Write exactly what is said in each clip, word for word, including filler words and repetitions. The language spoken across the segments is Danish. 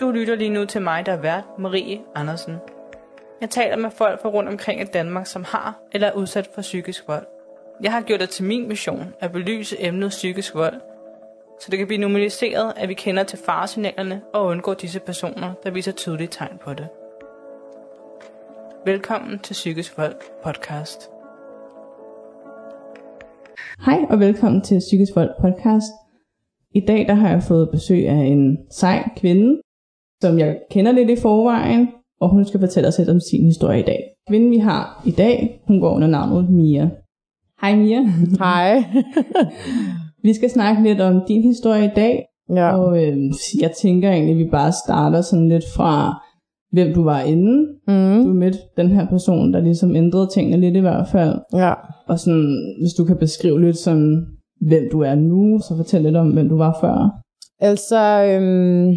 Du lytter lige nu til mig, der er vært, Marie Andersen. Jeg taler med folk fra rundt omkring i Danmark, som har eller er udsat for psykisk vold. Jeg har gjort det til min mission at belyse emnet psykisk vold, så det kan blive normaliseret, at vi kender til faresignalerne og undgår disse personer, der viser tydelige tegn på det. Velkommen til Psykisk Vold Podcast. Hej og velkommen til Psykisk Vold Podcast. I dag der har jeg fået besøg af en sej kvinde, som jeg kender lidt i forvejen, og hun skal fortælle os lidt om sin historie i dag. Kvinden vi har i dag, hun går under navnet Mia. Hej Mia. Hej. Vi skal snakke lidt om din historie i dag, ja. og øh, jeg tænker egentlig, at vi bare starter sådan lidt fra, hvem du var inden. Mm. Du mødte den her person, der ligesom ændrede tingene lidt i hvert fald. Ja. Og sådan, hvis du kan beskrive lidt sådan, hvem du er nu, så fortæl lidt om, hvem du var før. Altså, øhm,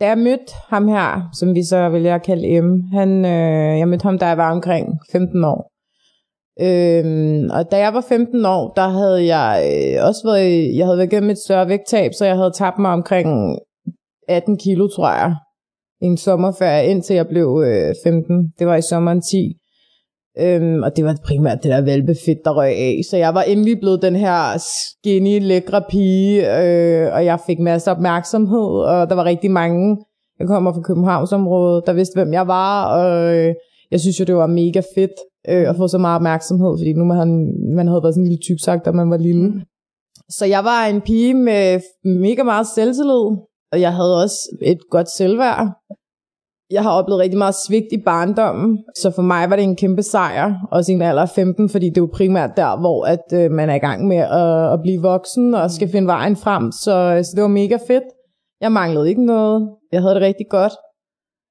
da jeg mødte ham her, som vi så vælger at kalde M, han, øh, jeg mødte ham, da jeg var omkring femten år. Øhm, og da jeg var femten år, der havde jeg øh, også været, jeg havde været gennem et større vægttab, så jeg havde tabt mig omkring atten kilo, tror jeg, i en sommerferie, indtil jeg blev øh, femten. Det var i sommeren ti. Øhm, og det var primært det der hvalpefedt, der røg af. Så jeg var endelig blevet den her skinny, lækre pige, øh, og jeg fik masser af opmærksomhed, og der var rigtig mange, jeg kommer fra Københavnsområdet, der vidste, hvem jeg var, og øh, jeg synes jo, det var mega fedt øh, at få så meget opmærksomhed, fordi nu man, man havde været sådan en lille typsak, da man var lille. Så jeg var en pige med mega meget selvtillid, og jeg havde også et godt selvværd. Jeg har oplevet rigtig meget svigt i barndommen, så for mig var det en kæmpe sejr, også i en alder af femten, fordi det er jo primært der, hvor at, øh, man er i gang med at, at blive voksen og skal finde vejen frem, så, så det var mega fedt. Jeg manglede ikke noget, jeg havde det rigtig godt.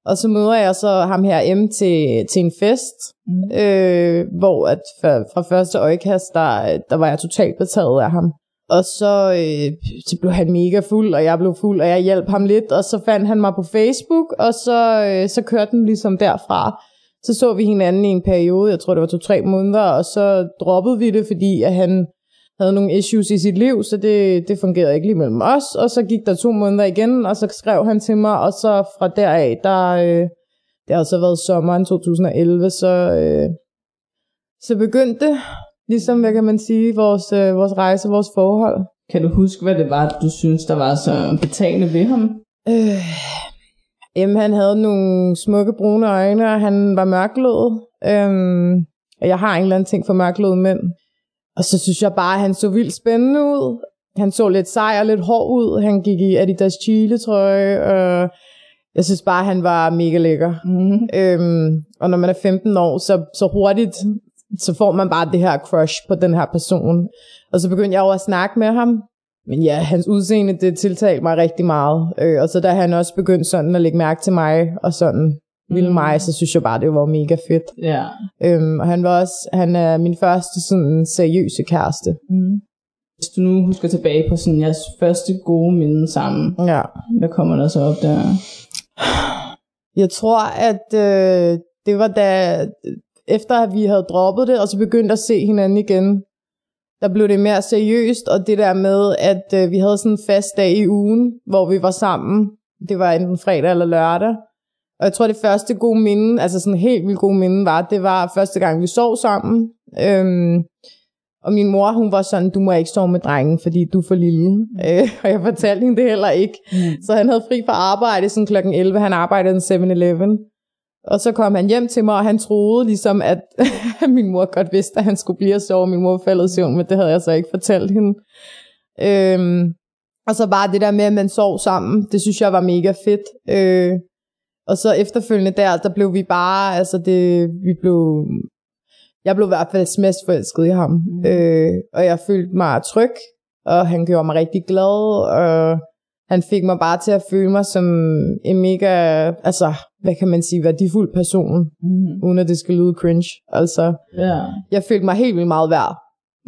Og så møder jeg så ham her M til, til en fest, mm. øh, hvor at fra, fra første øjekast, der, der var jeg totalt betaget af ham. Og så, øh, så blev han mega fuld, og jeg blev fuld, og jeg hjalp ham lidt, og så fandt han mig på Facebook, og så, øh, så kørte den ligesom derfra. Så så vi hinanden i en periode, jeg tror det var to-tre måneder, og så droppede vi det, fordi at han havde nogle issues i sit liv, så det, det fungerede ikke lige mellem os. Og så gik der to måneder igen, og så skrev han til mig, og så fra deraf, der, øh, det har så været sommeren to tusind og elleve, så, øh, så begyndte det. Ligesom, hvad kan man sige, vores, øh, vores rejse, vores forhold. Kan du huske, hvad det var, du synes, der var så betagende ved ham? Øh, jamen, han havde nogle smukke brune øjne, og han var mørklød. Øhm, og jeg har en eller anden ting for mørkløde mænd. Og så synes jeg bare, at han så vildt spændende ud. Han så lidt sej og lidt hård ud. Han gik i Adidas Chile-trøje, og jeg synes bare, han var mega lækker. Mm-hmm. Øhm, og når man er femten år, så, så hurtigt så får man bare det her crush på den her person. Og så begyndte jeg over at snakke med ham. Men ja, hans udseende, det tiltalte mig rigtig meget. Øh, og så da han også begyndte sådan at lægge mærke til mig, og sådan ville mm. mig, så synes jeg bare, det var mega fedt. Yeah. Øhm, og han var også, han er min første sådan seriøse kæreste. Mm. Hvis du nu husker tilbage på sådan jeres første gode minde sammen, ja. Hvad kommer der så op der? Jeg tror, at øh, det var da... Efter at vi havde droppet det, og så begyndte at se hinanden igen, der blev det mere seriøst, og det der med, at øh, vi havde sådan en fast dag i ugen, hvor vi var sammen. Det var enten fredag eller lørdag. Og jeg tror, det første gode minde, altså sådan helt vildt gode minde var, det var første gang, vi sov sammen. Øhm, og min mor, hun var sådan, du må ikke sove med drengen, fordi du er for lille. Øh, og jeg fortalte hende det heller ikke. Så han havde fri fra arbejde sådan klokken elleve. Han arbejdede i seven eleven. Og så kom han hjem til mig, og han troede ligesom, at min mor godt vidste, at han skulle blive og sove. Min mor faldt i søvn, men det havde jeg så ikke fortalt hende. Øhm, og så bare det der med, at man sov sammen, det synes jeg var mega fedt. Øh, og så efterfølgende der, der blev vi bare, altså det, vi blev, jeg blev i hvert fald mest forelsket i ham. Mm. Øh, og jeg følte mig tryg, og han gjorde mig rigtig glad, og han fik mig bare til at føle mig som en mega, altså, hvad kan man sige, værdifuld person, mm-hmm. uden at det skal lyde cringe. Altså, yeah. Jeg følte mig helt vildt meget værd.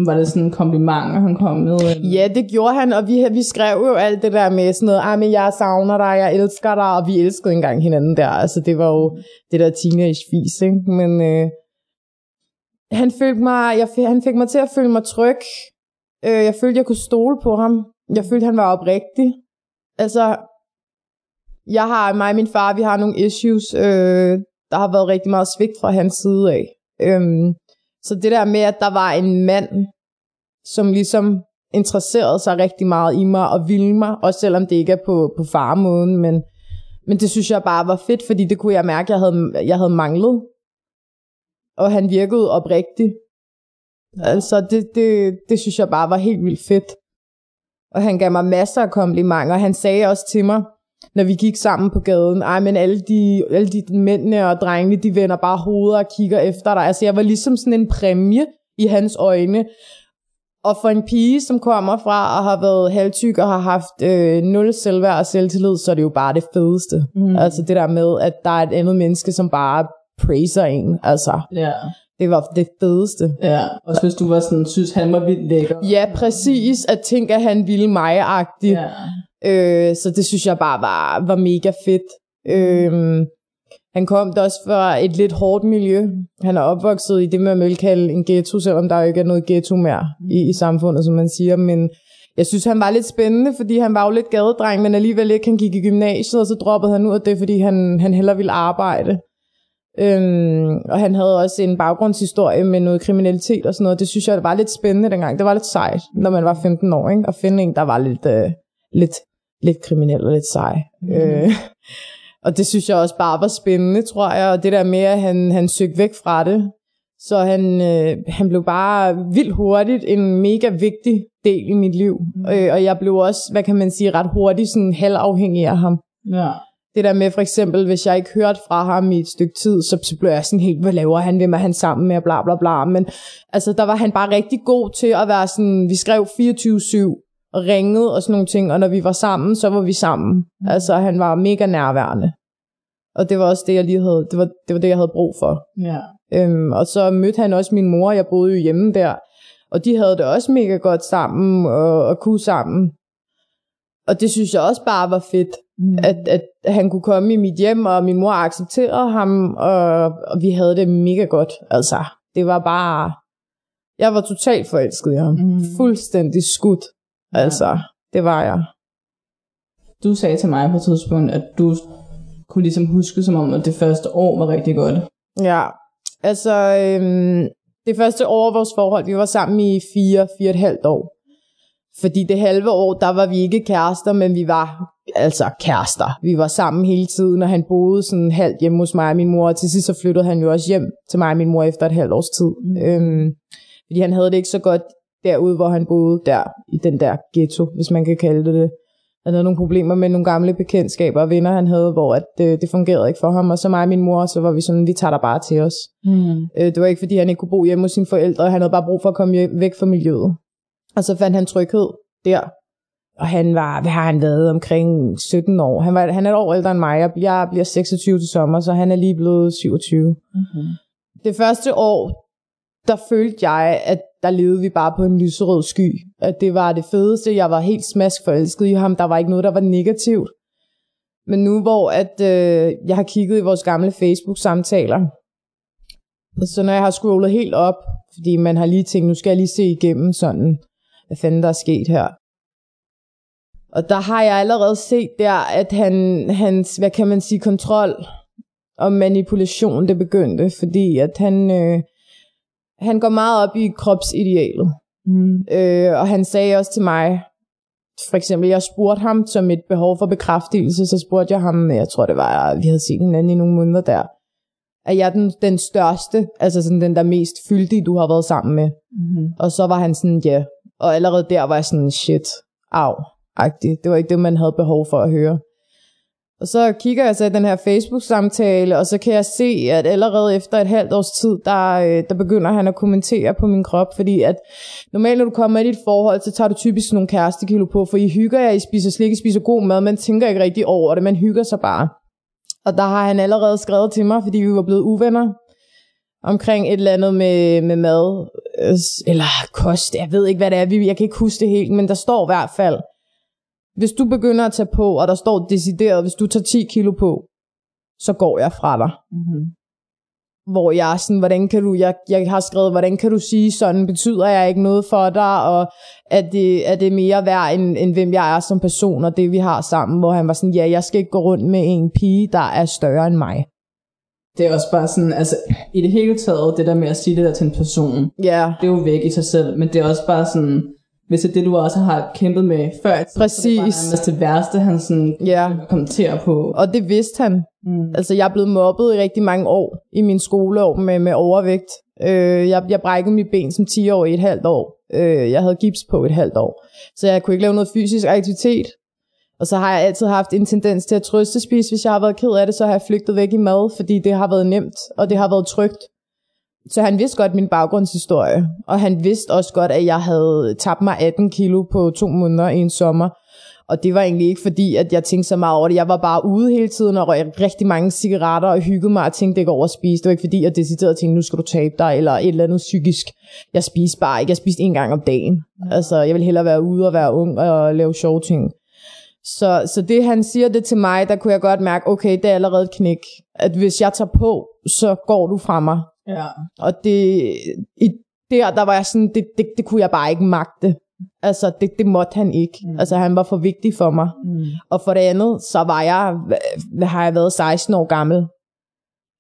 Var det sådan en kompliment, han kom med? Eller? Ja, det gjorde han, og vi, vi skrev jo alt det der med sådan noget, ah, men jeg savner dig, jeg elsker dig, og vi elskede engang hinanden der. Altså, det var jo det der teenage-fis, ikke? Men øh, han, følte mig, jeg, han fik mig til at føle mig tryg. Øh, jeg følte, jeg kunne stole på ham. Jeg følte, han var oprigtig. Altså, Jeg har, mig og min far, vi har nogle issues. Øh, der har været rigtig meget svigt fra hans side af. Øhm, så det der med, at der var en mand, som ligesom interesserede sig rigtig meget i mig og ville mig, også selvom det ikke er på, på farmåden, men, men det synes jeg bare var fedt, fordi det kunne jeg mærke, jeg havde, jeg havde manglet. Og han virkede oprigtigt. Altså, det, det, det synes jeg bare var helt vildt fedt. Og han gav mig masser af komplimenter. Han sagde også til mig, når vi gik sammen på gaden, ej, men alle de, alle de mændene og drengene, de vender bare hovedet og kigger efter dig. Altså, jeg var ligesom sådan en præmie i hans øjne. Og for en pige, som kommer fra og har været halvtyk og har haft øh, nul selvværd og selvtillid, så er det jo bare det fedeste. Mm. Altså, det der med, at der er et andet menneske, som bare praiser en, altså. Yeah. Det var det fedeste. Ja, og hvis du var sådan, synes han var vildt lækker. Ja, præcis, at tænke, at han ville mig-agtigt. Ja. Øh, så det synes jeg bare var, var mega fedt. Øh, han kom da også fra et lidt hårdt miljø. Han er opvokset i det, man vil kalde en ghetto, selvom der jo ikke er noget ghetto mere i, i samfundet, som man siger. Men jeg synes, han var lidt spændende, fordi han var jo lidt gadedreng, men alligevel ikke. Han gik i gymnasiet, og så droppede han ud af det, fordi han, han hellere ville arbejde. Øhm, og han havde også en baggrundshistorie med noget kriminalitet og sådan noget. Det synes jeg, det var lidt spændende dengang. Det var lidt sejt, når man var femten år, ikke? At finde en, der var lidt, øh, lidt, lidt kriminel og lidt sej. Mm. Øh, og det synes jeg også bare var spændende, tror jeg. Og det der med, at han, han søgte væk fra det. Så han, øh, han blev bare vildt hurtigt en mega vigtig del i mit liv. Mm. Øh, og jeg blev også, hvad kan man sige, ret hurtigt sådan halvafhængig af ham. Ja. Det der med for eksempel, hvis jeg ikke hørte fra ham i et stykke tid, så, så blev jeg sådan helt, hvad laver han, hvem er han sammen med, og bla bla bla. Men altså, der var han bare rigtig god til at være sådan, vi skrev fireogtyve syv og ringede og sådan nogle ting, og når vi var sammen, så var vi sammen. Altså, han var mega nærværende. Og det var også det, jeg lige havde, det var det, var det jeg havde brug for. Ja. Øhm, og så mødte han også min mor, jeg boede jo hjemme der, og de havde det også mega godt sammen, og, og kunne sammen. Og det synes jeg også bare var fedt, mm. at, at han kunne komme i mit hjem, og min mor accepterede ham, og, og vi havde det mega godt. Altså, det var bare... Jeg var totalt forelsket i ham. Mm. Fuldstændig skudt. Altså, ja. Det var jeg. Du sagde til mig på et tidspunkt, at du kunne ligesom huske som om, at det første år var rigtig godt. Ja, altså... Øhm, det første år af vores forhold, vi var sammen i fire, fire og et halvt år. Fordi det halve år, der var vi ikke kærester, men vi var altså kærester. Vi var sammen hele tiden, og han boede sådan halvt hjemme hos mig og min mor. Og til sidst så flyttede han jo også hjem til mig og min mor efter et halvt års tid. Mm. Øhm, fordi han havde det ikke så godt derude, hvor han boede der i den der ghetto, hvis man kan kalde det det. Han havde nogle problemer med nogle gamle bekendtskaber og venner, han havde, hvor at, øh, det fungerede ikke for ham. Og så mig og min mor, så var vi sådan, vi tager der bare til os. Mm. Øh, det var ikke, fordi han ikke kunne bo hjemme hos sine forældre. Han havde bare brug for at komme væk fra miljøet. Og så fandt han tryghed der. Og han var, hvad har han været, omkring sytten år. Han, var, han er et år ældre end mig. Jeg, jeg bliver seksogtyve til sommer, så han er lige blevet syvogtyve. Mm-hmm. Det første år, der følte jeg, at der levede vi bare på en lyserød sky. At det var det fedeste. Jeg var helt smask forelsket i ham. Der var ikke noget, der var negativt. Men nu hvor at, øh, jeg har kigget i vores gamle Facebook-samtaler, så når jeg har scrollet helt op, fordi man har lige tænkt, nu skal jeg lige se igennem sådan... hvad fanden der er sket her. Og der har jeg allerede set der, at han, hans, hvad kan man sige, kontrol og manipulation, det begyndte, fordi at han, øh, han går meget op i kropsidealet. Mm. Øh, og han sagde også til mig, for eksempel, jeg spurgte ham som et behov for bekræftelse, så spurgte jeg ham, jeg tror det var, vi havde set hinanden i nogle måneder der, at jeg er den, den største, altså sådan den der mest fyldige, du har været sammen med. Mm. Og så var han sådan, ja, yeah. Og allerede der var jeg sådan, shit, af-agtigt. Det var ikke det, man havde behov for at høre. Og så kigger jeg så i den her Facebook-samtale, og så kan jeg se, at allerede efter et halvt års tid, der, der begynder han at kommentere på min krop. Fordi at normalt, når du kommer i dit forhold, så tager du typisk nogle kærestekilo på, for I hygger jer, I spiser slik, I spiser god mad, man tænker ikke rigtig over det, man hygger sig bare. Og der har han allerede skrevet til mig, fordi vi var blevet uvenner. Omkring et eller andet med, med mad, eller kost, jeg ved ikke, hvad det er, jeg kan ikke huske det helt, men der står i hvert fald, hvis du begynder at tage på, og der står decideret, hvis du tager ti kilo på, så går jeg fra dig. Mm-hmm. hvor jeg er sådan, hvordan kan du, jeg, jeg har skrevet, hvordan kan du sige sådan, betyder jeg ikke noget for dig, og er det, er det mere værd, end, end hvem jeg er som person, og det vi har sammen, hvor han var sådan, ja, jeg skal ikke gå rundt med en pige, der er større end mig. Det er også bare sådan, altså i det hele taget, det der med at sige det der til en person, yeah. det er jo væk i sig selv, men det er også bare sådan, hvis det er det, du også har kæmpet med før, præcis. Så er det bare det værste, han sådan yeah. kommenterer på. Og det vidste han. Mm. Altså, jeg er blevet mobbet i rigtig mange år i min skoleår med, med overvægt. Øh, jeg, jeg brækkede mit ben som ti år i et halvt år. Øh, jeg havde gips på et halvt år. Så jeg kunne ikke lave noget fysisk aktivitet. Og så har jeg altid haft en tendens til at trøstespise. Hvis jeg har været ked af det, så har jeg flygtet væk i mad, fordi det har været nemt, og det har været trygt. Så han vidste godt min baggrundshistorie, og han vidste også godt, at jeg havde tabt mig atten kilo på to måneder i en sommer. Og det var egentlig ikke fordi, at jeg tænkte så meget over det. Jeg var bare ude hele tiden og røg rigtig mange cigaretter og hyggede mig og tænkte ikke over at spise. Det var ikke fordi, jeg deciderede at tænke, nu skal du tabe dig eller et eller andet psykisk. Jeg spiste bare ikke. Jeg spiste en gang om dagen. Altså, jeg ville hellere være ude og være ung og lave sjove ting. Så, så det han siger det til mig, der kunne jeg godt mærke, okay, det er allerede et knæk. At hvis jeg tager på, så går du fra mig. Ja. Og det, i, der, der var jeg sådan, det, det, det kunne jeg bare ikke magte. Altså, det, det måtte han ikke. Mm. Altså, han var for vigtig for mig. Mm. Og for det andet, så var jeg, har jeg været seksten år gammel.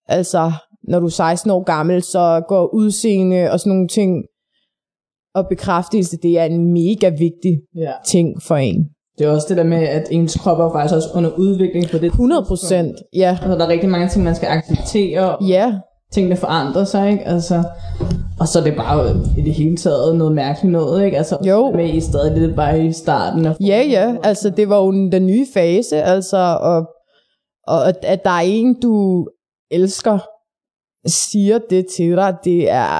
Altså, når du er seksten år gammel, så går udseende og sådan nogle ting, og bekræftelse, det er en mega vigtig yeah. ting for en. Det er også det der med, at ens krop er faktisk også under udvikling på det. hundrede procent, ja. Altså, der er rigtig mange ting, man skal acceptere. Ja. Yeah. Tingene forandrer sig, ikke? Altså, og så er det bare i det hele taget noget mærkeligt noget, ikke? Altså, jo. Med i stedet lidt bare i starten. Ja, ja. Yeah, yeah. Altså, det var jo den nye fase, altså. Og, og at der er en, du elsker, siger det til dig, det er...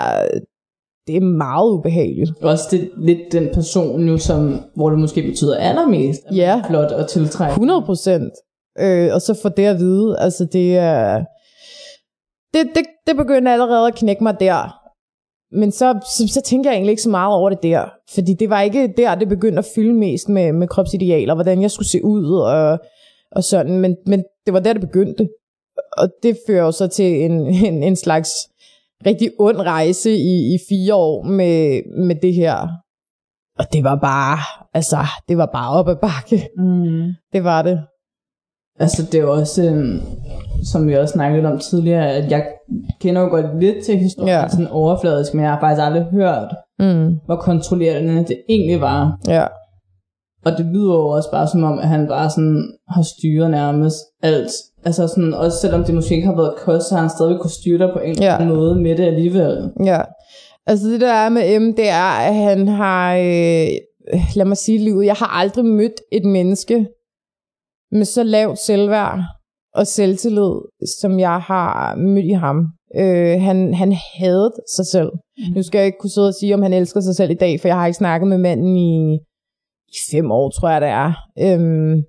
Det er meget ubehageligt. Også det, lidt den person nu, som, hvor det måske betyder allermest. Ja. Flot og tiltrække. hundrede procent. Øh, og så for det at vide, altså det er... Det, det, det begyndte allerede at knække mig der. Men så, så, så tænker jeg egentlig ikke så meget over det der. Fordi det var ikke der, det begyndte at fylde mest med, med kropsidealer, hvordan jeg skulle se ud og, og sådan. Men, men det var der, det begyndte. Og det fører jo så til en, en, en slags... rigtig ond rejse i, i fire år med, med det her. Og det var bare, altså, det var bare op ad bakke. Mm. Det var det. Altså, det er også, øh, som vi også snakkede om tidligere, at jeg kender jo godt lidt til historien, ja. Sådan overfladisk, men jeg har faktisk aldrig hørt, mm. hvor kontrollerende det egentlig var. Ja. Og det lyder jo også bare som om, at han bare sådan har styret nærmest alt. Altså sådan, også selvom det måske ikke har været kost, så har han stadig kunne styre dig på en eller anden ja. Måde med det alligevel. Ja, altså det der er med M, det er, at han har, øh, lad mig sige livet, jeg har aldrig mødt et menneske med så lavt selvværd og selvtillid, som jeg har mødt i ham. Øh, han, han hadede sig selv. Mm. Nu skal jeg ikke kunne sidde og sige, om han elsker sig selv i dag, for jeg har ikke snakket med manden i... I fem år, tror jeg, det er. Øhm,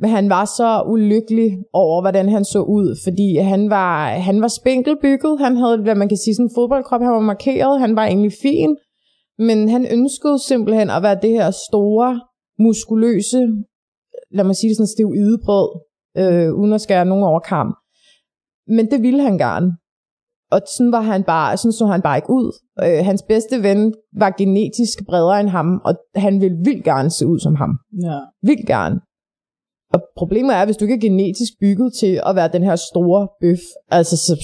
men han var så ulykkelig over, hvordan han så ud, fordi han var, han var spinkelbygget. Han havde, hvad man kan sige, sådan en fodboldkrop. Han var markeret. Han var egentlig fin. Men han ønskede simpelthen at være det her store, muskuløse, lad mig sige det sådan, stiv ydebrød, øh, uden at skære nogen over kam. Men det ville han gerne. Og sådan, var han bare, sådan så han bare ikke ud. Øh, hans bedste ven var genetisk bredere end ham, og han ville vildt gerne se ud som ham. Ja. Vildt gerne. Og problemet er, hvis du ikke er genetisk bygget til at være den her store bøf, altså så,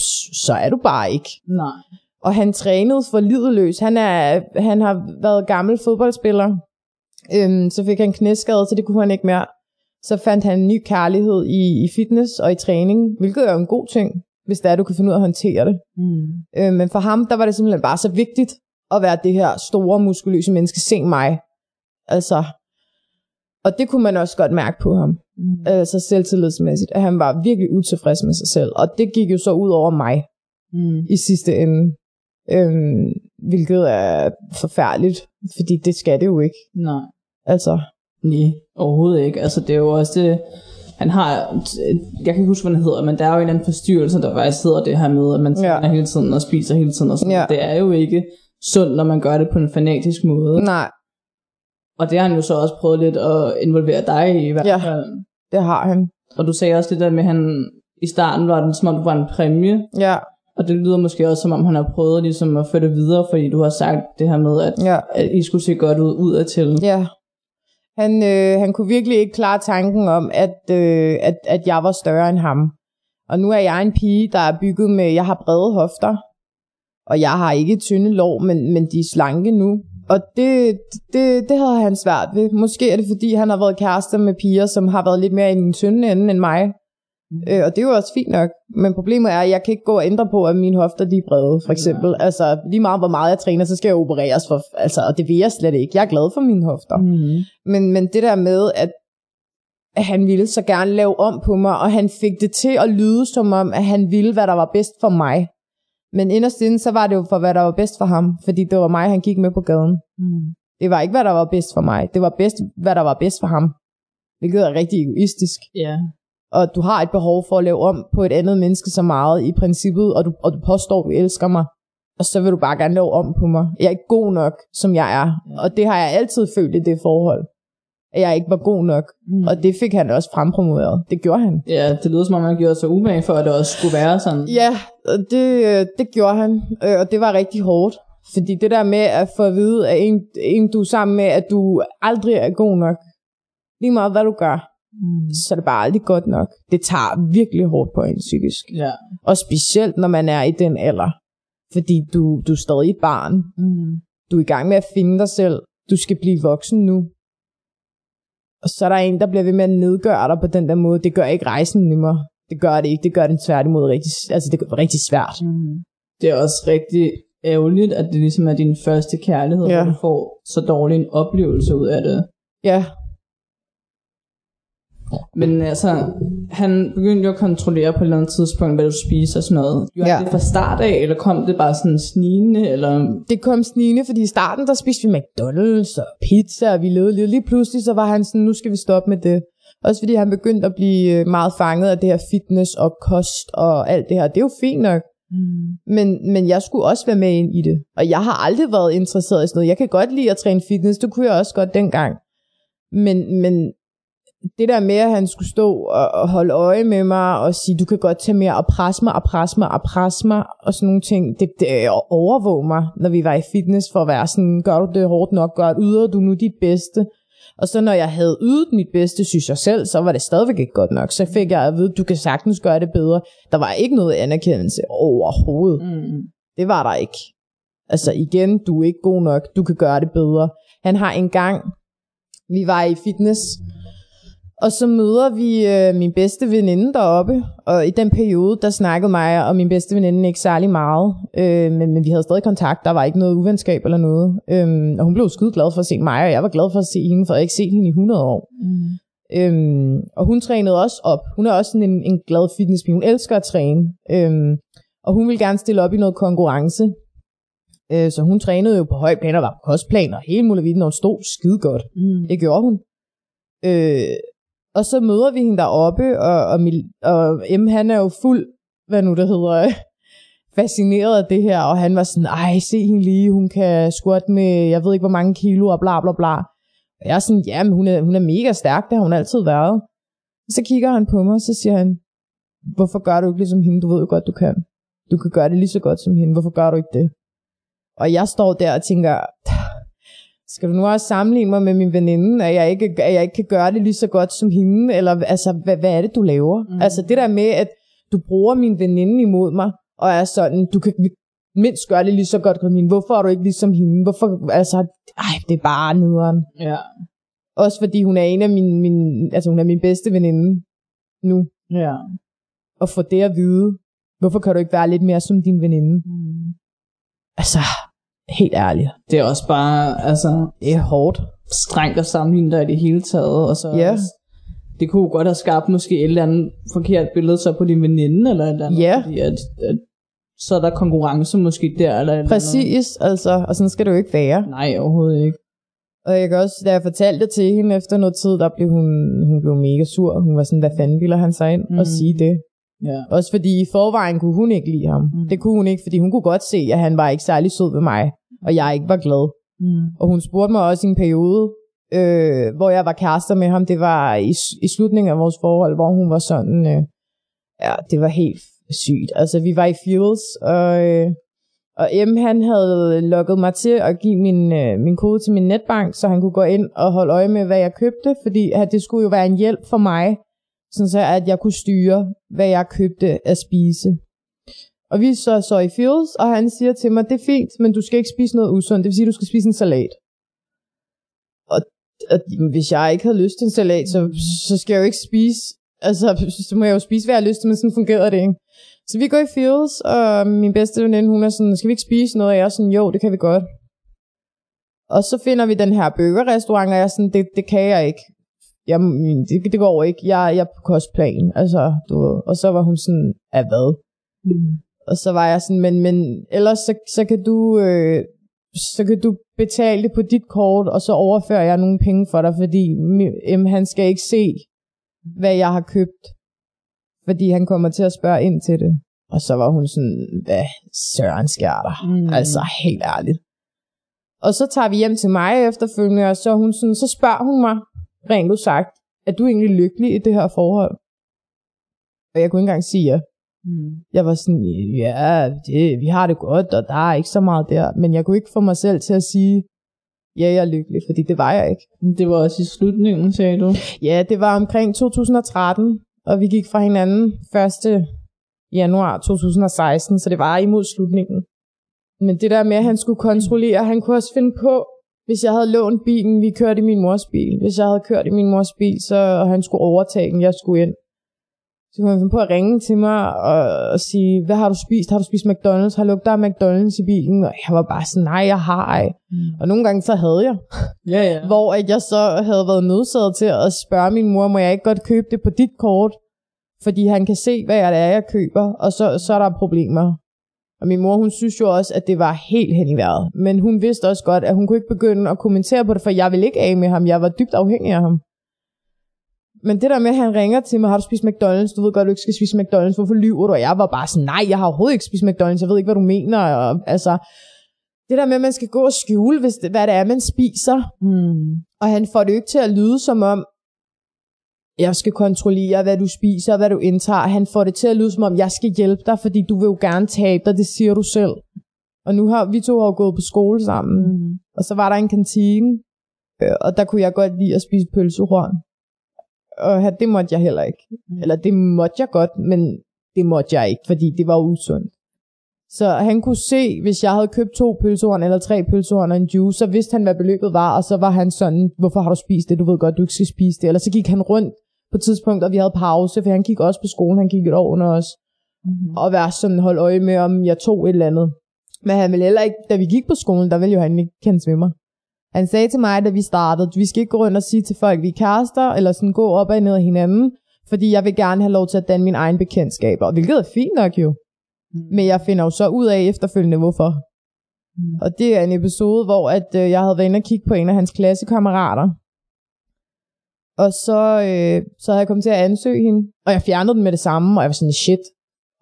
så er du bare ikke. Nej. Og han trænede for livet løs. Han, er, han har været gammel fodboldspiller. Øhm, så fik han knæskade, så det kunne han ikke mere. Så fandt han en ny kærlighed i, i fitness og i træning, hvilket er en god ting. Hvis det er, du kan finde ud af at håndtere det. Mm. Øh, men for ham, der var det simpelthen bare så vigtigt at være det her store, muskuløse menneske. Se mig. Altså. Og det kunne man også godt mærke på ham. Mm. Altså selvtillidsmæssigt. At han var virkelig utilfreds med sig selv. Og det gik jo så ud over mig. Mm. I sidste ende. Øh, hvilket er forfærdeligt. Fordi det skal det jo ikke. Nej. Altså. Nej, overhovedet ikke. Altså det er jo også det... Han har, jeg kan ikke huske, hvad den hedder, men der er jo en eller anden forstyrrelse, der faktisk hedder det her med, at man tænker ja. Hele tiden og spiser hele tiden. Og sådan. Ja. Det er jo ikke sundt, når man gør det på en fanatisk måde. Nej. Og det har han jo så også prøvet lidt at involvere dig i hvert fald. Ja, det har han. Og du sagde også det der med, at han i starten var den, som om du var en præmie. Ja. Og det lyder måske også, som om han har prøvet ligesom at få det videre, fordi du har sagt det her med, at, ja. at I skulle se godt ud udadtil. Ja. Han, øh, han kunne virkelig ikke klare tanken om, at, øh, at, at jeg var større end ham. Og nu er jeg en pige, der er bygget med, jeg har brede hofter, og jeg har ikke tynde lår, men, men de er slanke nu. Og det, det, det havde han svært ved. Måske er det, fordi han har været kærester med piger, som har været lidt mere i den tynde ende end mig. Øh, og det er jo også fint nok. Men problemet er, at jeg kan ikke gå og ændre på, at mine hofter de er brede, for eksempel. Ja. Altså, lige meget hvor meget jeg træner, så skal jeg opereres for, altså, og det vil jeg slet ikke. Jeg er glad for mine hofter. Mm-hmm. Men, men det der med, at han ville så gerne lave om på mig, og han fik det til at lyde som om, at han ville, hvad der var bedst for mig. Men inderst inde, så var det jo for, hvad der var bedst for ham, fordi det var mig, han gik med på gaden. Mm. Det var ikke, hvad der var bedst for mig. Det var bedst, hvad der var bedst for ham. Hvilket er rigtig egoistisk. Yeah. Og du har et behov for at lave om på et andet menneske så meget i princippet, og du, og du påstår, du elsker mig, og så vil du bare gerne lave om på mig. Jeg er ikke god nok, som jeg er. Yeah. Og det har jeg altid følt i det forhold. At jeg ikke var god nok. Mm. Og det fik han også frempromoveret. Det gjorde han. Ja, det lyder som om, han gjorde sig umage for, at det også skulle være sådan. Ja, det, det gjorde han. Og det var rigtig hårdt. Fordi det der med at få at vide, at en, en du er sammen med, at du aldrig er god nok. Lige meget hvad du gør, mm. så er det bare aldrig godt nok. Det tager virkelig hårdt på en psykisk. Ja. Og specielt, når man er i den alder. Fordi du, du er stadig et barn. Mm. Du er i gang med at finde dig selv. Du skal blive voksen nu. Og så er der en, der bliver ved med at nedgøre dig på den der måde. Det gør ikke rejsen nemmere. Det gør det ikke. Det gør den tværtimod rigtig, altså det gør rigtig svært. Mm. Det er også rigtig ærgerligt, at det ligesom er din første kærlighed, ja. Hvor du får så dårlig en oplevelse ud af det. Ja. Men altså, han begyndte jo at kontrollere på et eller andet tidspunkt, hvad du spiser og sådan noget. Gjorde ja. det fra start af, eller kom det bare sådan snigende? Eller? Det kom snigende, fordi i starten, der spiste vi McDonald's og pizza, og vi levede lidt. Lige pludselig, så var han sådan, nu skal vi stoppe med det. Også fordi han begyndte at blive meget fanget af det her fitness og kost og alt det her. Det er jo fint nok. Mm. Men, men jeg skulle også være med ind i det. Og jeg har aldrig været interesseret i sådan noget. Jeg kan godt lide at træne fitness, det kunne jeg også godt dengang. Men... men det der med, at han skulle stå og holde øje med mig, og sige, du kan godt tage mere, og presse mig, og presse mig, og presse mig, og sådan nogle ting, det, det overvåge mig, når vi var i fitness, for at være sådan, gør du det hårdt nok, gør det, yder du nu dit bedste, og så når jeg havde ydet mit bedste, synes jeg selv, så var det stadigvæk ikke godt nok, så fik jeg at vide, du kan sagtens gøre det bedre, der var ikke noget anerkendelse overhovedet, mm. det var der ikke, altså igen, du er ikke god nok, du kan gøre det bedre, han har engang, vi var i fitness, og så møder vi øh, min bedste veninde deroppe, og i den periode, der snakkede mig og min bedste veninde ikke særlig meget, øh, men, men vi havde stadig kontakt, der var ikke noget uvenskab eller noget, øh, og hun blev skideglad for at se mig, og jeg var glad for at se hende, for jeg havde ikke set hende i hundrede år. Mm. Øh, og hun trænede også op, hun er også sådan en, en glad fitnesspige, hun elsker at træne, øh, og hun ville gerne stille op i noget konkurrence, øh, så hun trænede jo på høj plan og var på kostplan, og hele muligheden, når hun stod skidegodt, mm. det gjorde hun. Øh, Og så møder vi hende deroppe, og, og, og M, han er jo fuld, hvad nu det hedder, fascineret af det her, og han var sådan, ej, se hende lige, hun kan squatte med, jeg ved ikke, hvor mange kilo, og bla bla bla. Og jeg er sådan, ja, men hun er, hun er mega stærk, det har hun altid været. Og så kigger han på mig, og så siger han, hvorfor gør du ikke ligesom hende, du ved jo godt, du kan. Du kan gøre det lige så godt som hende, hvorfor gør du ikke det? Og jeg står der og tænker... Skal du nu også sammenligne mig med min veninde, at jeg ikke, at jeg ikke kan gøre det lige så godt som hende? Eller altså, hvad, hvad er det, du laver? Mm. Altså det der med, at du bruger min veninde imod mig, og er sådan, du kan mindst gøre det lige så godt som hende. Hvorfor er du ikke ligesom hende? Hvorfor, altså, ej, det er bare nederen. Ja. Også fordi hun er en af mine, mine, altså hun er min bedste veninde nu. Ja. Og få det at vide, hvorfor kan du ikke være lidt mere som din veninde? Mm. Altså... Helt ærligt. Det er også bare, altså... Det er hårdt. Strengt at sammenligne dig i det hele taget, og så... Yeah. Også, det kunne godt have skabt måske et eller andet forkert billede så på din veninde, eller et eller andet. Yeah. Fordi at, at, så er der konkurrence måske der, eller et eller Præcis, noget. Altså. Og sådan skal det jo ikke være. Nej, overhovedet ikke. Og jeg kan også, da jeg fortalte det til hende efter noget tid, der blev hun, hun blev mega sur. Hun var sådan, hvad fanden ville han sig ind mm. og sige det? Yeah. Også fordi i forvejen kunne hun ikke lide ham. Mm. Det kunne hun ikke, fordi hun kunne godt se, at han var ikke særlig sød ved mig, og jeg ikke var glad. Mm. Og hun spurgte mig også i en periode, øh, hvor jeg var kærester med ham. Det var i, i slutningen af vores forhold, hvor hun var sådan, øh, ja, det var helt sygt. Altså, vi var i Fields, og, øh, og M, han havde lukket mig til at give min, øh, min kode til min netbank, så han kunne gå ind og holde øje med, hvad jeg købte, fordi at det skulle jo være en hjælp for mig, sådan så at jeg kunne styre, hvad jeg købte at spise. Og vi så så i Fields, og han siger til mig, det er fint, men du skal ikke spise noget usundt, det vil sige, du skal spise en salat. Og, og hvis jeg ikke havde lyst til en salat, så, så skal jeg jo ikke spise, altså så må jeg jo spise, hvad jeg har lyst til, men sådan fungerer det ikke. Så vi går i Fields, og min bedste veninde, hun er sådan, skal vi ikke spise noget? Og jeg er sådan, jo, det kan vi godt. Og så finder vi den her burgerrestaurant, og jeg er sådan, det, det kan jeg ikke. Jeg, det, det går ikke, jeg, jeg er på kostplan, altså, du ved. Og så var hun sådan, af hvad? Mm. Og så var jeg sådan, men, men ellers så, så, kan du, øh, så kan du betale det på dit kort, og så overfører jeg nogle penge for dig, fordi M, han skal ikke se, hvad jeg har købt, fordi han kommer til at spørge ind til det. Og så var hun sådan, hvad søren sker der? Mm. Altså helt ærligt. Og så tager vi hjem til mig efterfølgende, og så, hun sådan, så spørger hun mig, rent ud sagt, er du egentlig lykkelig i det her forhold? Og jeg kunne ikke engang sige ja. Mm. Jeg var sådan, ja, det, vi har det godt, og der er ikke så meget der. Men jeg kunne ikke få mig selv til at sige, ja, jeg er lykkelig, fordi det var jeg ikke. Det var også i slutningen, sagde du? Ja, det var omkring to tusind og tretten, og vi gik fra hinanden første januar to tusind og seksten, så det var imod slutningen. Men det der med, at han skulle kontrollere, han kunne også finde på, hvis jeg havde lånt bilen, vi kørte i min mors bil. Hvis jeg havde kørt i min mors bil, så, og han skulle overtage den, jeg skulle ind. Så kunne han finde på at ringe til mig og, og sige, hvad har du spist? Har du spist McDonald's? Har lugtet af McDonald's i bilen? Og jeg var bare sådan, nej, jeg har ej. Mm. Og nogle gange så havde jeg. Ja, ja. Hvor at jeg så havde været nødsaget til at spørge min mor, må jeg ikke godt købe det på dit kort? Fordi han kan se, hvad det er, jeg køber. Og så, så er der problemer. Og min mor, hun synes jo også, at det var helt hen i vejret. Men hun vidste også godt, at hun kunne ikke begynde at kommentere på det, for jeg ville ikke af med ham. Jeg var dybt afhængig af ham. Men det der med, at han ringer til mig, har du spist McDonald's? Du ved godt, du ikke skal spise McDonald's. Hvorfor lyver du? Og jeg var bare sådan, nej, jeg har overhovedet ikke spist McDonald's. Jeg ved ikke, hvad du mener. Og, altså, det der med, at man skal gå og skjule, hvis det, hvad det er, man spiser. Mm. Og han får det jo ikke til at lyde som om, jeg skal kontrollere, hvad du spiser, hvad du indtager. Han får det til at lyde som om, jeg skal hjælpe dig, fordi du vil jo gerne tabe dig, det siger du selv. Og nu har vi to har gået på skole sammen. Mm. Og så var der en kantine, og der kunne jeg godt lide at spise pølserøren. Og det måtte jeg heller ikke. Mm. Eller det måtte jeg godt, men det måtte jeg ikke, fordi det var usundt. Så han kunne se, hvis jeg havde købt to pølserøren eller tre pølserøren og en juice, så vidste han, hvad beløbet var, og så var han sådan, hvorfor har du spist det? Du ved godt, du ikke skal spise det. Eller så gik han rundt på et tidspunkt, og vi havde pause, for han gik også på skolen, han gik et år under os, mm-hmm. og var sådan, holdt øje med, om jeg tog et eller andet. Men han ville heller ikke, da vi gik på skolen, der ville jo han ikke kendes med mig. Han sagde til mig, da vi startede, vi skal ikke gå rundt og sige til folk, vi er kærester, eller sådan gå op og ned af hinanden, fordi jeg vil gerne have lov til at danne mine egne bekendtskaber, og hvilket er fint nok jo. Mm. Men jeg finder jo så ud af efterfølgende, hvorfor. Mm. Og det er en episode, hvor at, øh, jeg havde været inde og kigge på en af hans klassekammerater, og så, øh, så havde jeg kommet til at ansøge hende, og jeg fjernede den med det samme, og jeg var sådan, shit,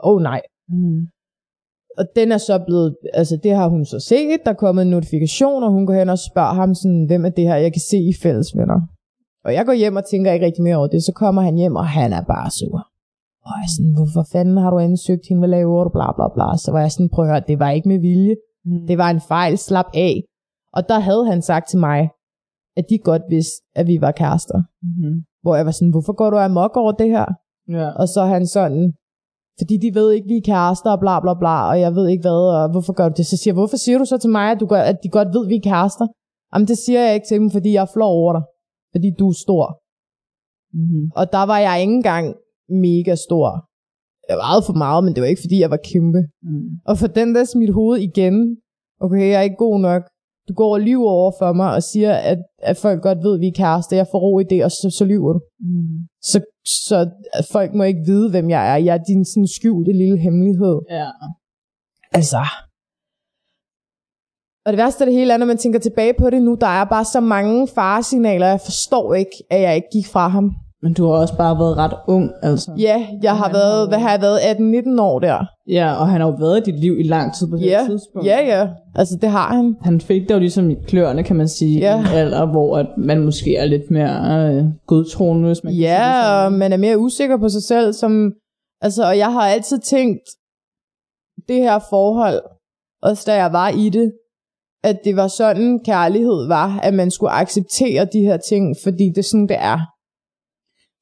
åh oh, nej. Mm. Og den er så blevet, altså det har hun så set, der er kommet en notifikation, og hun går hen og spørger ham sådan, hvem er det her, jeg kan se i fællesvenner. Og jeg går hjem og tænker ikke rigtig mere over det, så kommer han hjem, og han er bare sur. Og jeg er sådan, hvorfor fanden har du ansøgt hende, hvad laver du, bla bla bla. Så var jeg sådan, prøv at høre, det var ikke med vilje, mm. det var en fejl, slap af. Og der havde han sagt til mig, at de godt vidste, at vi var kærester. Mm-hmm. Hvor jeg var sådan, hvorfor går du amok over det her? Yeah. Og så han sådan, fordi de ved ikke, vi er kærester, og bla bla bla, og jeg ved ikke hvad, og hvorfor gør du det? Så siger jeg, hvorfor siger du så til mig, at, du gør, at de godt ved, vi er kærester? Jamen det siger jeg ikke til dem, fordi jeg er flov over dig. Fordi du er stor. Mm-hmm. Og der var jeg ikke engang mega stor. Jeg vejede for meget, men det var ikke, fordi jeg var kæmpe. Mm. Og for den der smidt hovedet igen, okay, jeg er ikke god nok. Du går og lyver over for mig og siger, at, at folk godt ved, at vi er kærester. Jeg får ro i det, og så, så lyver du. Mm. Så, så folk må ikke vide, hvem jeg er. Jeg er din sådan skjulte lille hemmelighed. Ja. Altså. Og det værste af det hele er, når man tænker tilbage på det nu, der er bare så mange faresignaler. Jeg forstår ikke, at jeg ikke gik fra ham. Men du har også bare været ret ung, altså. Ja, jeg har været, hvad har jeg været, atten nitten år der. Ja, og han har jo været i dit liv i lang tid på det yeah. tidspunkt. Ja, yeah, ja, yeah. altså det har han. Han fik det jo ligesom i kløerne, kan man sige, yeah. i en alder, hvor at man måske er lidt mere øh, godtroende, hvis man ja, kan sige det. Ja, og man er mere usikker på sig selv, som, Altså, og jeg har altid tænkt, det her forhold, også da jeg var i det, at det var sådan, kærlighed var, at man skulle acceptere de her ting, fordi det er sådan, det er.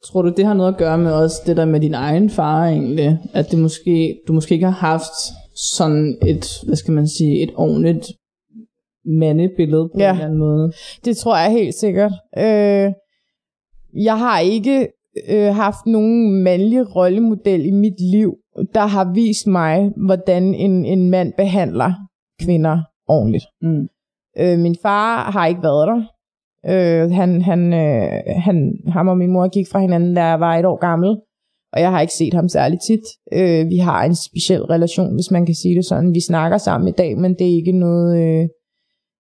Tror du, det har noget at gøre med også det der med din egen far egentlig? At det måske, du måske ikke har haft sådan et, hvad skal man sige, et ordentligt mandebillede på ja, en eller anden måde? Det tror jeg helt sikkert. Øh, jeg har ikke øh, haft nogen mandlig rollemodel i mit liv, der har vist mig, hvordan en, en mand behandler kvinder ordentligt. Mm. Øh, min far har ikke været der. Øh, han, han, øh, han, ham og min mor gik fra hinanden, da jeg var et år gammel, og jeg har ikke set ham særlig tit. Øh, vi har en speciel relation, hvis man kan sige det sådan. Vi snakker sammen i dag, men det er ikke noget, øh,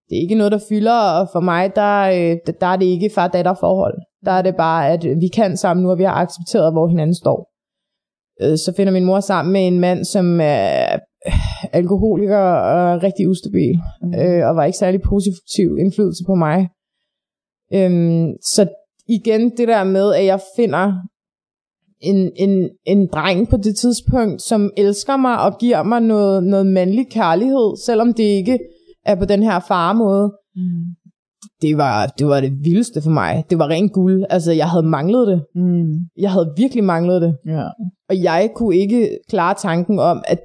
det er ikke noget der fylder, og for mig, der, øh, der er det ikke far-datter forhold. Der er det bare, at vi kan sammen nu, og vi har accepteret, hvor hinanden står. Øh, så finder min mor sammen med en mand, som er alkoholiker og rigtig ustabil, mm. øh, og var ikke særlig positiv indflydelse på mig. Øhm, så igen det der med, at jeg finder en, en, en dreng på det tidspunkt, som elsker mig og giver mig noget, noget mandlig kærlighed, selvom det ikke er på den her farmåde. Mm. Det var, det var det vildeste for mig. Det var ren guld. Altså, jeg havde manglet det. Mm. Jeg havde virkelig manglet det. Yeah. Og jeg kunne ikke klare tanken om, at,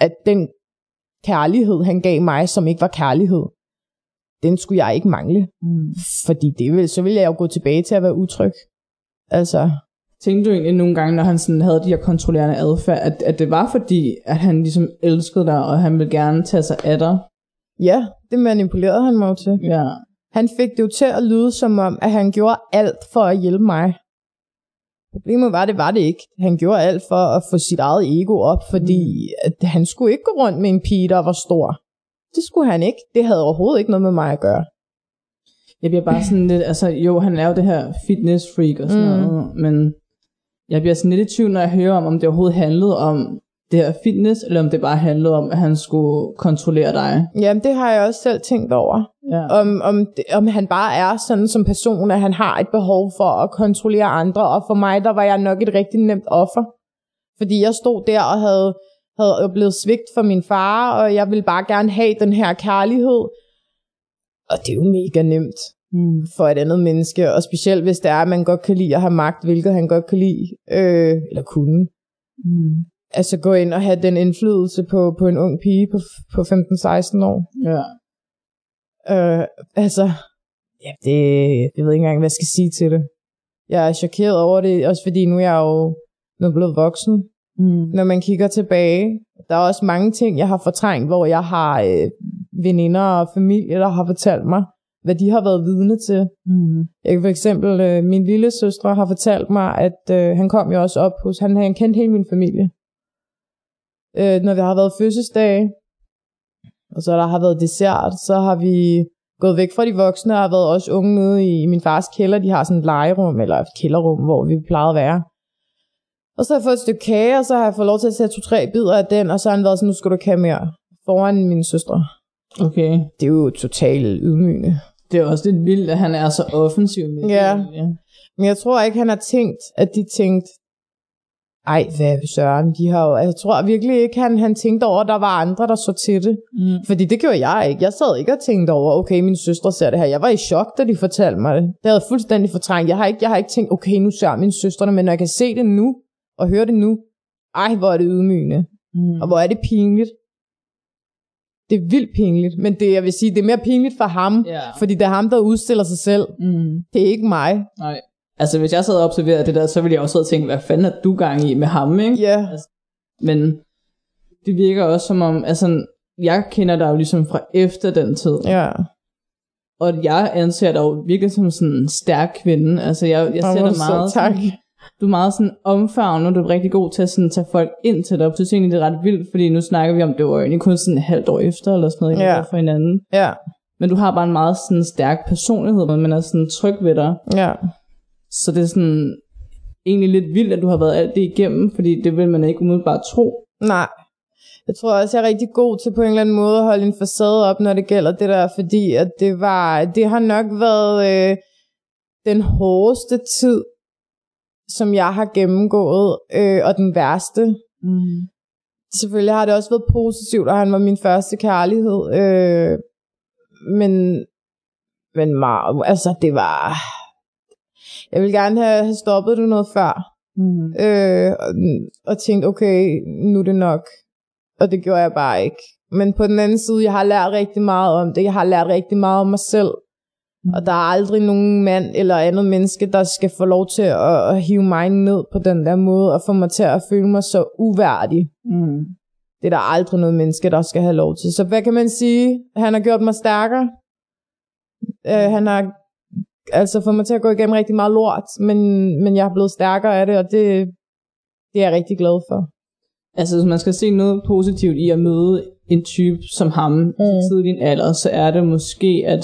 at den kærlighed, han gav mig, som ikke var kærlighed, den skulle jeg ikke mangle. Mm. Fordi det ville, så ville jeg jo gå tilbage til at være utryg. Altså. Tænkte du egentlig nogle gange, når han sådan havde de her kontrollerende adfærd, at, at det var fordi, at han ligesom elskede dig, og han ville gerne tage sig af dig? Ja, det manipulerede han mig jo til. Ja. Han fik det jo til at lyde som om, at han gjorde alt for at hjælpe mig. Problemet var, det var det ikke. Han gjorde alt for at få sit eget ego op, fordi mm. at han skulle ikke gå rundt med en pige, der var stor. Det skulle han ikke. Det havde overhovedet ikke noget med mig at gøre. Jeg bliver bare sådan lidt, altså jo, han er jo det her fitness freak og sådan mm. noget, men jeg bliver sådan lidt i tvivl, når jeg hører om, om det overhovedet handlede om det her fitness, eller om det bare handlede om, at han skulle kontrollere dig. Jamen, det har jeg også selv tænkt over. Ja. Om, om, det, om han bare er sådan som person, at han har et behov for at kontrollere andre, og for mig, der var jeg nok et rigtig nemt offer. Fordi jeg stod der og havde havde oplevet svigt for min far, og jeg ville bare gerne have den her kærlighed. Og det er jo mega nemt mm. for et andet menneske, og specielt hvis det er, at man godt kan lide at have magt, hvilket han godt kan lide, øh, eller kunne. Mm. Altså gå ind og have den indflydelse på, på en ung pige på, på femten seksten år. Ja. Øh, altså, ja, det, jeg ved ikke engang, hvad jeg skal sige til det. Jeg er chokeret over det, også fordi nu er jeg jo nu er blevet voksen. Mm. Når man kigger tilbage, der er også mange ting, jeg har fortrængt, hvor jeg har øh, veninder og familie, der har fortalt mig, hvad de har været vidne til. Mm. Jeg kan for eksempel, øh, min lille søstre har fortalt mig, at øh, han kom jo også op hos, han, han kendte hele min familie. Øh, når der har været fødselsdage, og så der har været dessert, så har vi gået væk fra de voksne, og har været også unge nede i, i min fars kælder. De har sådan et legerum, eller et kælderrum, hvor vi plejede at være. Og så har jeg fået et stykke kage, og så har jeg fået lov til at tage to-tre bidder af den, og så har han været sådan, nu skal du ikke have mere, foran mine søstre. Okay. Det er jo totalt ydmygende. Det er også lidt vildt, at han er så offensiv. Ja. Det, men jeg tror ikke, han har tænkt, at de tænkte, ej, hvad søren, de har jo, jeg tror virkelig ikke, han, han tænkte over, at der var andre, der så til det. Mm. Fordi det gjorde jeg ikke. Jeg sad ikke og tænkte over, okay, mine søstre ser det her. Jeg var i chok, da de fortalte mig det. Det havde jeg fuldstændig fortrængt. Jeg har ikke, jeg har ikke tænkt, okay, nu ser mine søstre, men når jeg kan se det nu, og høre det nu, ej, hvor er det ydmygende. Mm. Og hvor er det pinligt. Det er vildt pinligt, men det, jeg vil sige, det er mere pinligt for ham, yeah. fordi det er ham, der udstiller sig selv. Mm. Det er ikke mig. Nej. Altså, hvis jeg sad og observerede det der, så ville jeg også sidde og tænke, hvad fanden er du gang i med ham, ikke? Ja. Yeah. Altså, men det virker også som om, altså, jeg kender dig jo ligesom fra efter den tid. Ja. Yeah. Og jeg anser dig jo virkelig som sådan en stærk kvinde. Altså, jeg, jeg sætter meget... Så, tak. Du er meget sådan omfavnet, du er rigtig god til at sådan tage folk ind til dig. Jeg synes egentlig, det er ret vildt, fordi nu snakker vi om, det var egentlig kun sådan et halvt år efter, eller sådan noget, ikke yeah. for hinanden. Ja. Yeah. Men du har bare en meget sådan stærk personlighed, men man er sådan tryg ved dig. Ja. Yeah. Så det er sådan egentlig lidt vildt, at du har været alt det igennem, fordi det vil man ikke umiddelbart tro. Nej. Jeg tror også, jeg er rigtig god til på en eller anden måde at holde en facade op, når det gælder det der, fordi at det var, det har nok været øh, den hårdeste tid, som jeg har gennemgået, øh, og den værste. Mm. Selvfølgelig har det også været positivt, og han var min første kærlighed. Øh, men men meget, altså det var... Jeg ville gerne have stoppet det noget før. Mm. Øh, og, og tænkte, okay, nu er det nok. Og det gjorde jeg bare ikke. Men på den anden side, jeg har lært rigtig meget om det. Jeg har lært rigtig meget om mig selv. Mm. Og der er aldrig nogen mand eller andet menneske, der skal få lov til at, at hive mig ned på den der måde, og få mig til at føle mig så uværdig. Mm. Det er der aldrig noget menneske, der skal have lov til. Så hvad kan man sige? Han har gjort mig stærkere. Øh, han har altså fået mig til at gå igennem rigtig meget lort, men, men jeg er blevet stærkere af det, og det, det er jeg rigtig glad for. Altså hvis man skal se noget positivt i at møde en type som ham, mm. tidlig i din alder, så er det måske, at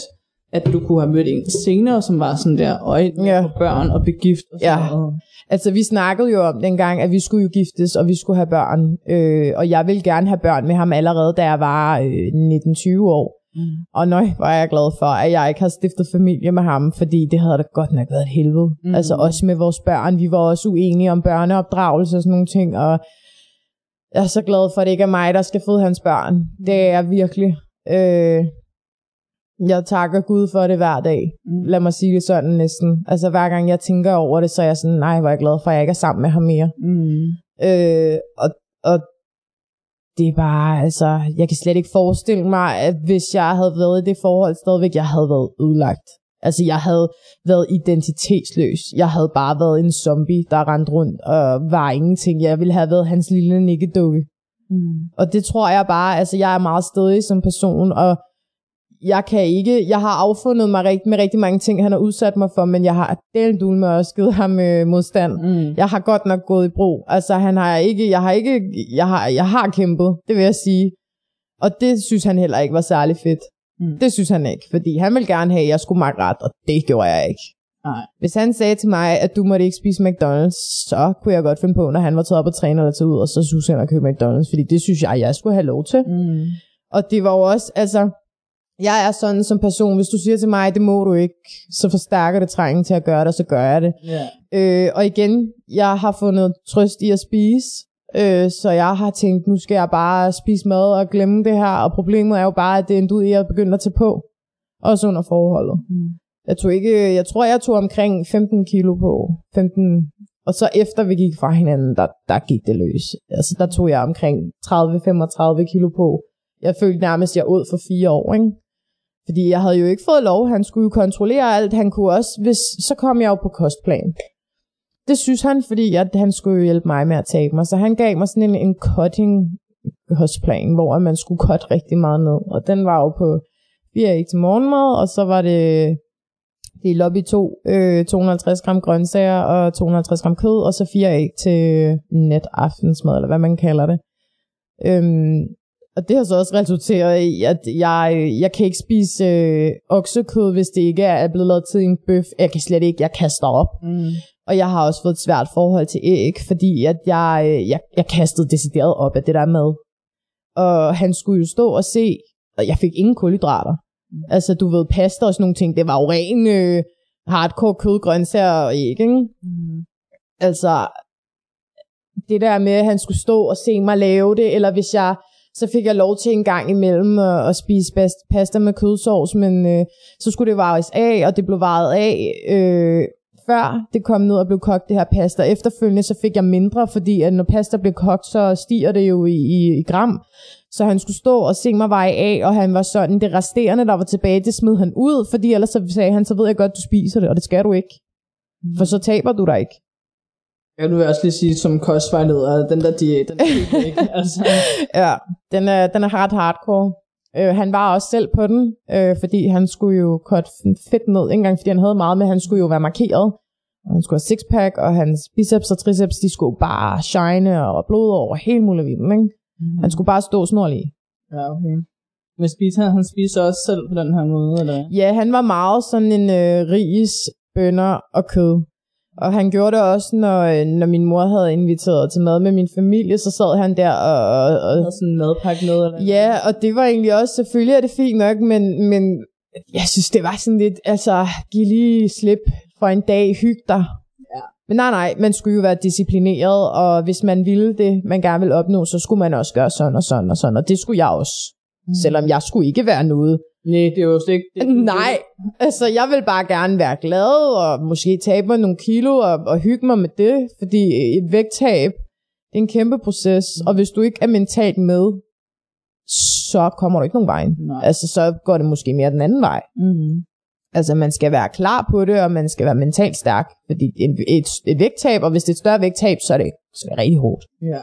at du kunne have mødt en senere, som var sådan der, øje ja. på børn og begift. Og ja, altså vi snakkede jo om dengang, at vi skulle jo giftes, og vi skulle have børn. Øh, og jeg ville gerne have børn med ham allerede, da jeg var øh, nitten tyve år. Mm. Og nøj, var jeg glad for, at jeg ikke har stiftet familie med ham, fordi det havde da godt nok været et helvede. Mm. Altså også med vores børn. Vi var også uenige om børneopdragelse og sådan nogle ting, og jeg er så glad for, at det ikke er mig, der skal føde hans børn. Det er virkelig... Øh, Jeg takker Gud for det hver dag. Lad mig sige det sådan næsten. Altså hver gang jeg tænker over det, så er jeg sådan, nej, hvor er jeg glad for, at jeg ikke er sammen med ham mere. Mm. Øh, og, og det er bare, altså, jeg kan slet ikke forestille mig, at hvis jeg havde været i det forhold stadigvæk, jeg havde været ødelagt. Altså jeg havde været identitetsløs. Jeg havde bare været en zombie, der rendte rundt og var ingenting. Jeg ville have været hans lille nikkedukke. Mm. Og det tror jeg bare, altså jeg er meget stædig som person, og jeg kan ikke, jeg har affundet mig rigt, med rigtig mange ting, han har udsat mig for, men jeg har deldul med at skide ham øh, modstand. Mm. Jeg har godt nok gået i brug. Altså, han har ikke, jeg har ikke, jeg har, jeg har kæmpet, det vil jeg sige. Og det synes han heller ikke var særlig fedt. Mm. Det synes han ikke, fordi han ville gerne have, at jeg skulle makke ret, og det gjorde jeg ikke. Nej. Hvis han sagde til mig, at du måtte ikke spise McDonald's, så kunne jeg godt finde på, når han var taget op og træne eller taget ud, og så synes han at købe McDonald's, fordi det synes jeg, jeg skulle have lov til. Mm. Og det var jo også, altså... Jeg er sådan som person, hvis du siger til mig, det må du ikke, så forstærker det trængen til at gøre det, og så gør jeg det. Yeah. Øh, og igen, jeg har fundet trøst i at spise, øh, så jeg har tænkt, nu skal jeg bare spise mad og glemme det her, og problemet er jo bare, at det endte ud i at begynde at tage på, også under forholdet. Mm. Jeg tog ikke, jeg tror, jeg tog omkring femten kilo på, femten, og så efter vi gik fra hinanden, der, der gik det løs. Altså der tog jeg omkring tredive til femogtredive kilo på. Jeg følte nærmest, at jeg åd for fire år, ikke? Fordi jeg havde jo ikke fået lov. Han skulle jo kontrollere alt. Han kunne også, hvis, så kom jeg jo på kostplan. Det synes han, fordi at han skulle jo hjælpe mig med at tabe mig. Så han gav mig sådan en, en cutting-kostplan, hvor man skulle cutte rigtig meget ned. Og den var jo på fire æg til morgenmad, og så var det, det er lobby to, øh, to hundrede og halvtreds gram grøntsager og to hundrede og halvtreds gram kød, og så fire æg til netaftensmad, eller hvad man kalder det. Øhm, Og det har så også resulteret i, at jeg, jeg kan ikke spise øh, oksekød, hvis det ikke er blevet lavet til en bøf. Jeg kan slet ikke, jeg kaster op. Mm. Og jeg har også fået et svært forhold til æg, fordi at jeg, jeg, jeg kastede decideret op af det der mad. Og han skulle jo stå og se, og jeg fik ingen kulhydrater. Mm. Altså du ved, pasta og sådan nogle ting, det var jo ren øh, hardcore kød, grøntsager og æg, ikke? Mm. Altså, det der med, at han skulle stå og se mig lave det, eller hvis jeg... Så fik jeg lov til en gang imellem at, at spise pasta med kødsovs, men øh, så skulle det vares af, og det blev varet af, øh, før det kom ned og blev kogt, det her pasta. Efterfølgende så fik jeg mindre, fordi at når pasta blev kogt, så stiger det jo i, i, i gram. Så han skulle stå og se mig veje af, og han var sådan, det resterende, der var tilbage, det smed han ud, fordi ellers så sagde han, så ved jeg godt, du spiser det, og det skal du ikke. For så taber du dig ikke. Jeg vil også lige sige, som kostvejleder, den der diæt, den er ikke, altså. Ja, den er, den er hard hardcore. Øh, han var også selv på den, øh, fordi han skulle jo cutte fedt ned, ikke engang fordi han havde meget, men han skulle jo være markeret. Og han skulle have sixpack, og hans biceps og triceps, de skulle bare shine og blod over hele muligheden, ikke? Mm-hmm. Han skulle bare stå snorlig. Ja, okay. Men spiser han, han spiser også selv på den her måde, eller? Ja, han var meget sådan en øh, ris, bønner og kød. Og han gjorde det også, når, når min mor havde inviteret til mad med min familie, så sad han der og... og, og sådan en madpakke noget eller ja, noget. Og det var egentlig også, selvfølgelig er det fint nok, men, men jeg synes, det var sådan lidt, altså, giv lige slip for en dag, hyg dig. Ja. Men nej, nej, man skulle jo være disciplineret, og hvis man ville det, man gerne ville opnå, så skulle man også gøre sådan og sådan og sådan, og det skulle jeg også. Mm. Selvom jeg skulle ikke være noget. Nej, det er jo slet ikke det. Nej, altså jeg vil bare gerne være glad, og måske tabe mig nogle kilo, og, og hygge mig med det, fordi et vægttab, det er en kæmpe proces, mm. og hvis du ikke er mentalt med, så kommer du ikke nogen vej. Nej. Altså så går det måske mere den anden vej. Mm. Altså man skal være klar på det, og man skal være mentalt stærk, fordi et, et, et vægttab, og hvis det er et større vægttab, så er det, så er det rigtig hårdt. Ja.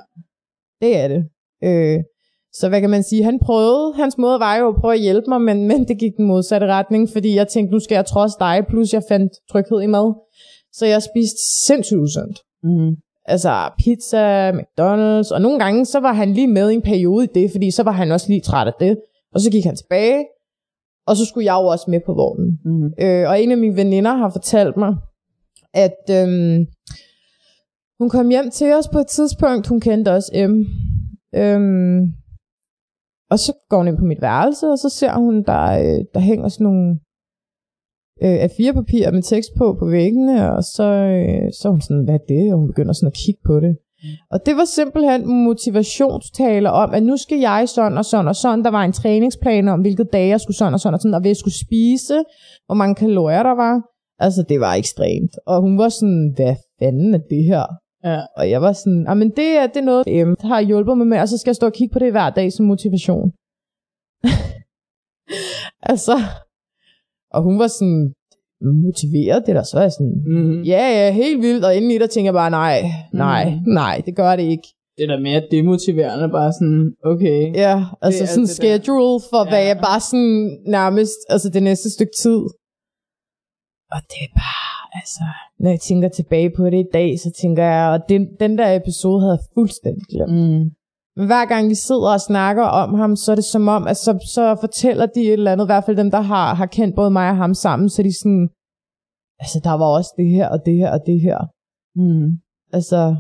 Det er det. Øh, så hvad kan man sige, han prøvede, hans måde var jo at prøve at hjælpe mig, men, men det gik den modsatte retning, fordi jeg tænkte, nu skal jeg trods dig, plus jeg fandt tryghed i mad. Så jeg spiste sindssygt usundt. Mm. Altså pizza, McDonald's, og nogle gange, så var han lige med i en periode i det, fordi så var han også lige træt af det, og så gik han tilbage. Og så skulle jeg jo også med på vognen. Mm-hmm. Øh, og en af mine veninder har fortalt mig, at øhm, hun kom hjem til os på et tidspunkt. Hun kendte også M. Øhm, og så går hun ind på mit værelse, og så ser hun, der, øh, der hænger sådan nogle øh, A fire papirer med tekst på på væggene. Og så, øh, så er hun sådan, hvad er det? Og hun begynder sådan at kigge på det. Og det var simpelthen motivationstaler om, at nu skal jeg sådan og sådan og sådan. Der var en træningsplan om, hvilke dage jeg skulle sådan og sådan og sådan, og hvad jeg skulle spise, hvor mange kalorier der var. Altså, det var ekstremt. Og hun var sådan, hvad fanden er det her? Ja. Og jeg var sådan, jamen det er, det er noget, jeg har hjulpet mig med, og så skal jeg stå og kigge på det hver dag som motivation. Altså, og hun var sådan... motiveret det der, så er jeg sådan, mm-hmm. ja, ja, helt vildt, og indeni der tænker jeg bare, nej, nej, mm-hmm. nej, det gør det ikke. Det der mere demotiverende, bare sådan, okay. Ja, altså sådan schedule der. For, ja. Hvad jeg bare sådan nærmest, altså det næste stykke tid. Og det er bare, altså, når jeg tænker tilbage på det i dag, så tænker jeg, og den, den der episode havde jeg fuldstændig glemt. Mm. Men hver gang vi sidder og snakker om ham, så er det som om, at så, så fortæller de et eller andet, i hvert fald dem, der har, har kendt både mig og ham sammen, så de sådan, altså der var også det her, og det her, og det her. Mm. Altså,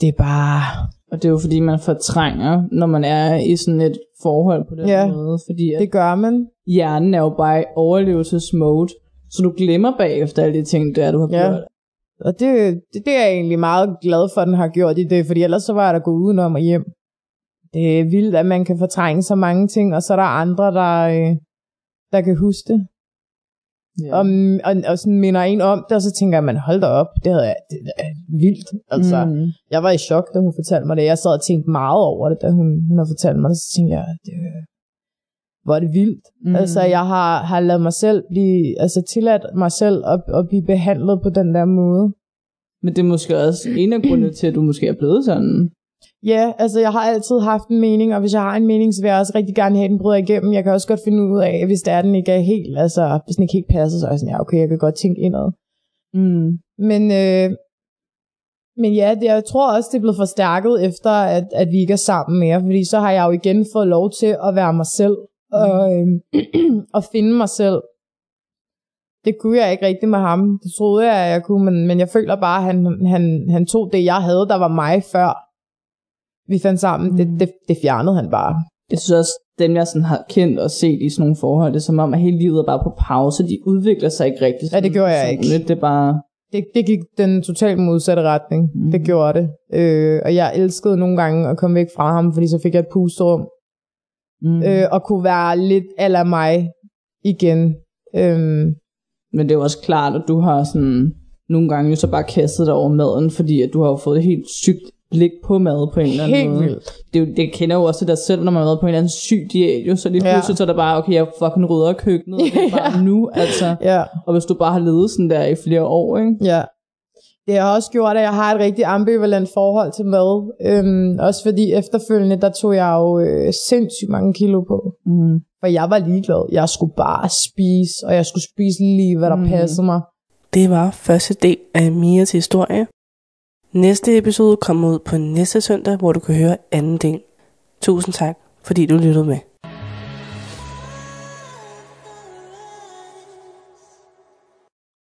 det er bare... Og det er jo fordi, man fortrænger, når man er i sådan et forhold på den ja, måde. Fordi at det gør man. Hjernen er jo bare i overlevelsesmode, så du glemmer bagefter alle de ting, der du har ja. gjort. Og det, det, det er jeg egentlig meget glad for, at den har gjort i det, fordi ellers så var jeg da gået udenom og hjem. Det er vildt, at man kan fortrænge så mange ting, og så er der andre, der, der kan huske det. Ja. Og, og, og sådan minder en om det, og så tænker jeg, man hold da op, det, havde jeg, det, det er vildt. Altså, mm. Jeg var i chok, da hun fortalte mig det. Jeg sad og tænkte meget over det, da hun, hun har fortalt mig det. Så tænkte jeg, det, hvor er det vildt. Mm. Altså, jeg har, har ladet mig selv blive, altså tilladt mig selv at, at blive behandlet på den der måde. Men det er måske også en af grundene til, at du måske er blevet sådan. Ja, altså jeg har altid haft en mening, og hvis jeg har en mening, så vil jeg også rigtig gerne have den bryder igennem. Jeg kan også godt finde ud af, hvis det er, den ikke er helt, altså hvis den ikke helt passer, så er jeg sådan, ja okay, jeg kan godt tænke indad. Mm. Men, øh, men ja, det, jeg tror også, det er blevet forstærket efter, at, at vi ikke er sammen mere, fordi så har jeg jo igen fået lov til at være mig selv. Mm. Og, øh, og finde mig selv. Det kunne jeg ikke rigtig med ham. Det troede jeg, at jeg kunne, men, men jeg føler bare, at han, han, han tog det, jeg havde, der var mig før vi fandt sammen. Mm. det, det, det fjernede han bare. Jeg synes også, dem jeg sådan har kendt og set i sådan nogle forhold, det er som om, at hele livet er bare på pause. De udvikler sig ikke rigtigt. Ja, det gjorde jeg ikke. Lidt, det, bare... det, det gik den totalt modsatte retning. Mm. Det gjorde det. Øh, og jeg elskede nogle gange at komme væk fra ham, fordi så fik jeg et pusterum. Mm. Øh, og kunne være lidt ala mig igen. Øhm. Men det er jo også klart, at du har sådan nogle gange jo så bare kastet dig over maden, fordi at du har jo fået et helt sygt blik på mad på en eller anden måde. Vildt. Det, er jo, det kender jo også dig selv, når man har været på en eller anden syg diæt, jo, så lige pludselig ja. Så er der bare, okay, jeg fucking rydder køkkenet, og det er bare nu, altså. Ja. Og hvis du bare har levet sådan der i flere år, ikke? Ja. Det har også gjort, at jeg har et rigtig ambivalent forhold til mad. Øhm, også fordi efterfølgende, der tog jeg jo øh, sindssygt mange kilo på. Mm. For jeg var ligeglad. Jeg skulle bare spise, og jeg skulle spise lige, hvad der mm. passede mig. Det var første del af Mias historie. Næste episode kommer ud på næste søndag, hvor du kan høre anden del. Tusind tak, fordi du lyttede med.